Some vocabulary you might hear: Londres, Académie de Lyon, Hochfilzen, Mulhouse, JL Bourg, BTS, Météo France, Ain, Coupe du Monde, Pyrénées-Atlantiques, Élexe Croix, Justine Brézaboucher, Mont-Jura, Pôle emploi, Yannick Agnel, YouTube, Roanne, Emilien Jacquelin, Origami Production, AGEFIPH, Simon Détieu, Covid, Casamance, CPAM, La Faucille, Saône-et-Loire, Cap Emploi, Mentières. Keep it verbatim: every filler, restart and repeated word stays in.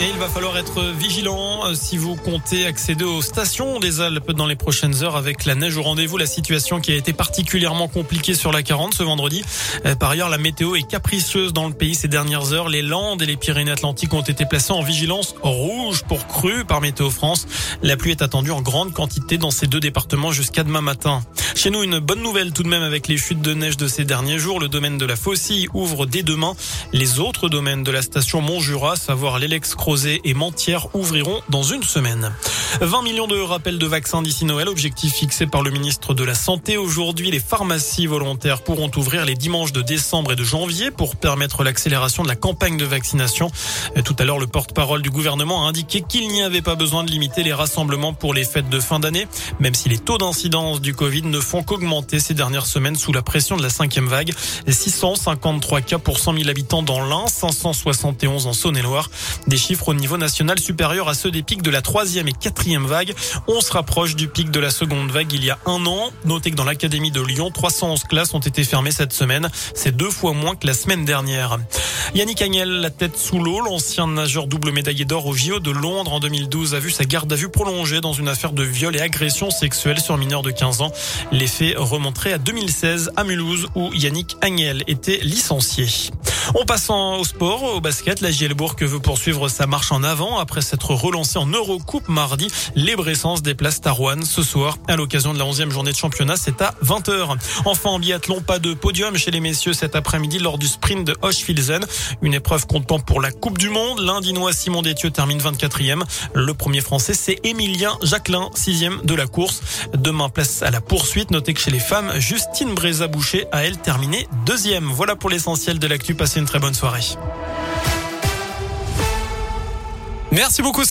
Et il va falloir être vigilant si vous comptez accéder aux stations des Alpes dans les prochaines heures avec la neige au rendez-vous. La situation qui a été particulièrement compliquée sur la quarante ce vendredi. Par ailleurs, la météo est capricieuse dans le pays ces dernières heures. Les Landes et les Pyrénées-Atlantiques ont été placés en vigilance rouge pour crue par Météo France. La pluie est attendue en grande quantité dans ces deux départements jusqu'à demain matin. Chez nous, une bonne nouvelle tout de même avec les chutes de neige de ces derniers jours. Le domaine de la Faucille ouvre dès demain. Les autres domaines de la station Mont-Jura, savoir l'Élexe Croix et Mentières ouvriront dans une semaine. vingt millions de rappels de vaccins d'ici Noël, objectif fixé par le ministre de la Santé. Aujourd'hui, les pharmacies volontaires pourront ouvrir les dimanches de décembre et de janvier pour permettre l'accélération de la campagne de vaccination. Tout à l'heure, le porte-parole du gouvernement a indiqué qu'il n'y avait pas besoin de limiter les rassemblements pour les fêtes de fin d'année, même si les taux d'incidence du Covid ne font qu'augmenter ces dernières semaines sous la pression de la cinquième vague. six cent cinquante-trois cas pour cent mille habitants dans l'Ain, cinq cent soixante et onze en Saône-et-Loire. Des chiffres au niveau national supérieur à ceux des pics de la troisième et quatrième vague. On se rapproche du pic de la seconde vague il y a un an. Notez que dans l'Académie de Lyon, trois cent onze classes ont été fermées cette semaine. C'est deux fois moins que la semaine dernière. Yannick Agnel, la tête sous l'eau, l'ancien nageur double médaillé d'or au J O de Londres en deux mille douze a vu sa garde à vue prolongée dans une affaire de viol et agression sexuelle sur mineur de quinze ans. Les faits remonteraient à deux mille seize à Mulhouse où Yannick Agnel était licencié. On passe au sport, au basket. La J L Bourg veut poursuivre sa marche en avant après s'être relancée en Eurocoupe mardi. Les Bressans se déplacent à Roanne ce soir à l'occasion de la onzième journée de championnat. C'est à vingt heures. Enfin, en biathlon, pas de podium chez les messieurs cet après-midi lors du sprint de Hochfilzen. Une épreuve comptant pour la Coupe du Monde. L'Indinois Simon Détieu termine vingt-quatrième. Le premier français, c'est Emilien Jacquelin, sixième de la course. Demain, place à la poursuite. Notez que chez les femmes, Justine Brézaboucher a, elle, terminé deuxième. Voilà pour l'essentiel de l'actu. Passez une très bonne soirée. Merci beaucoup.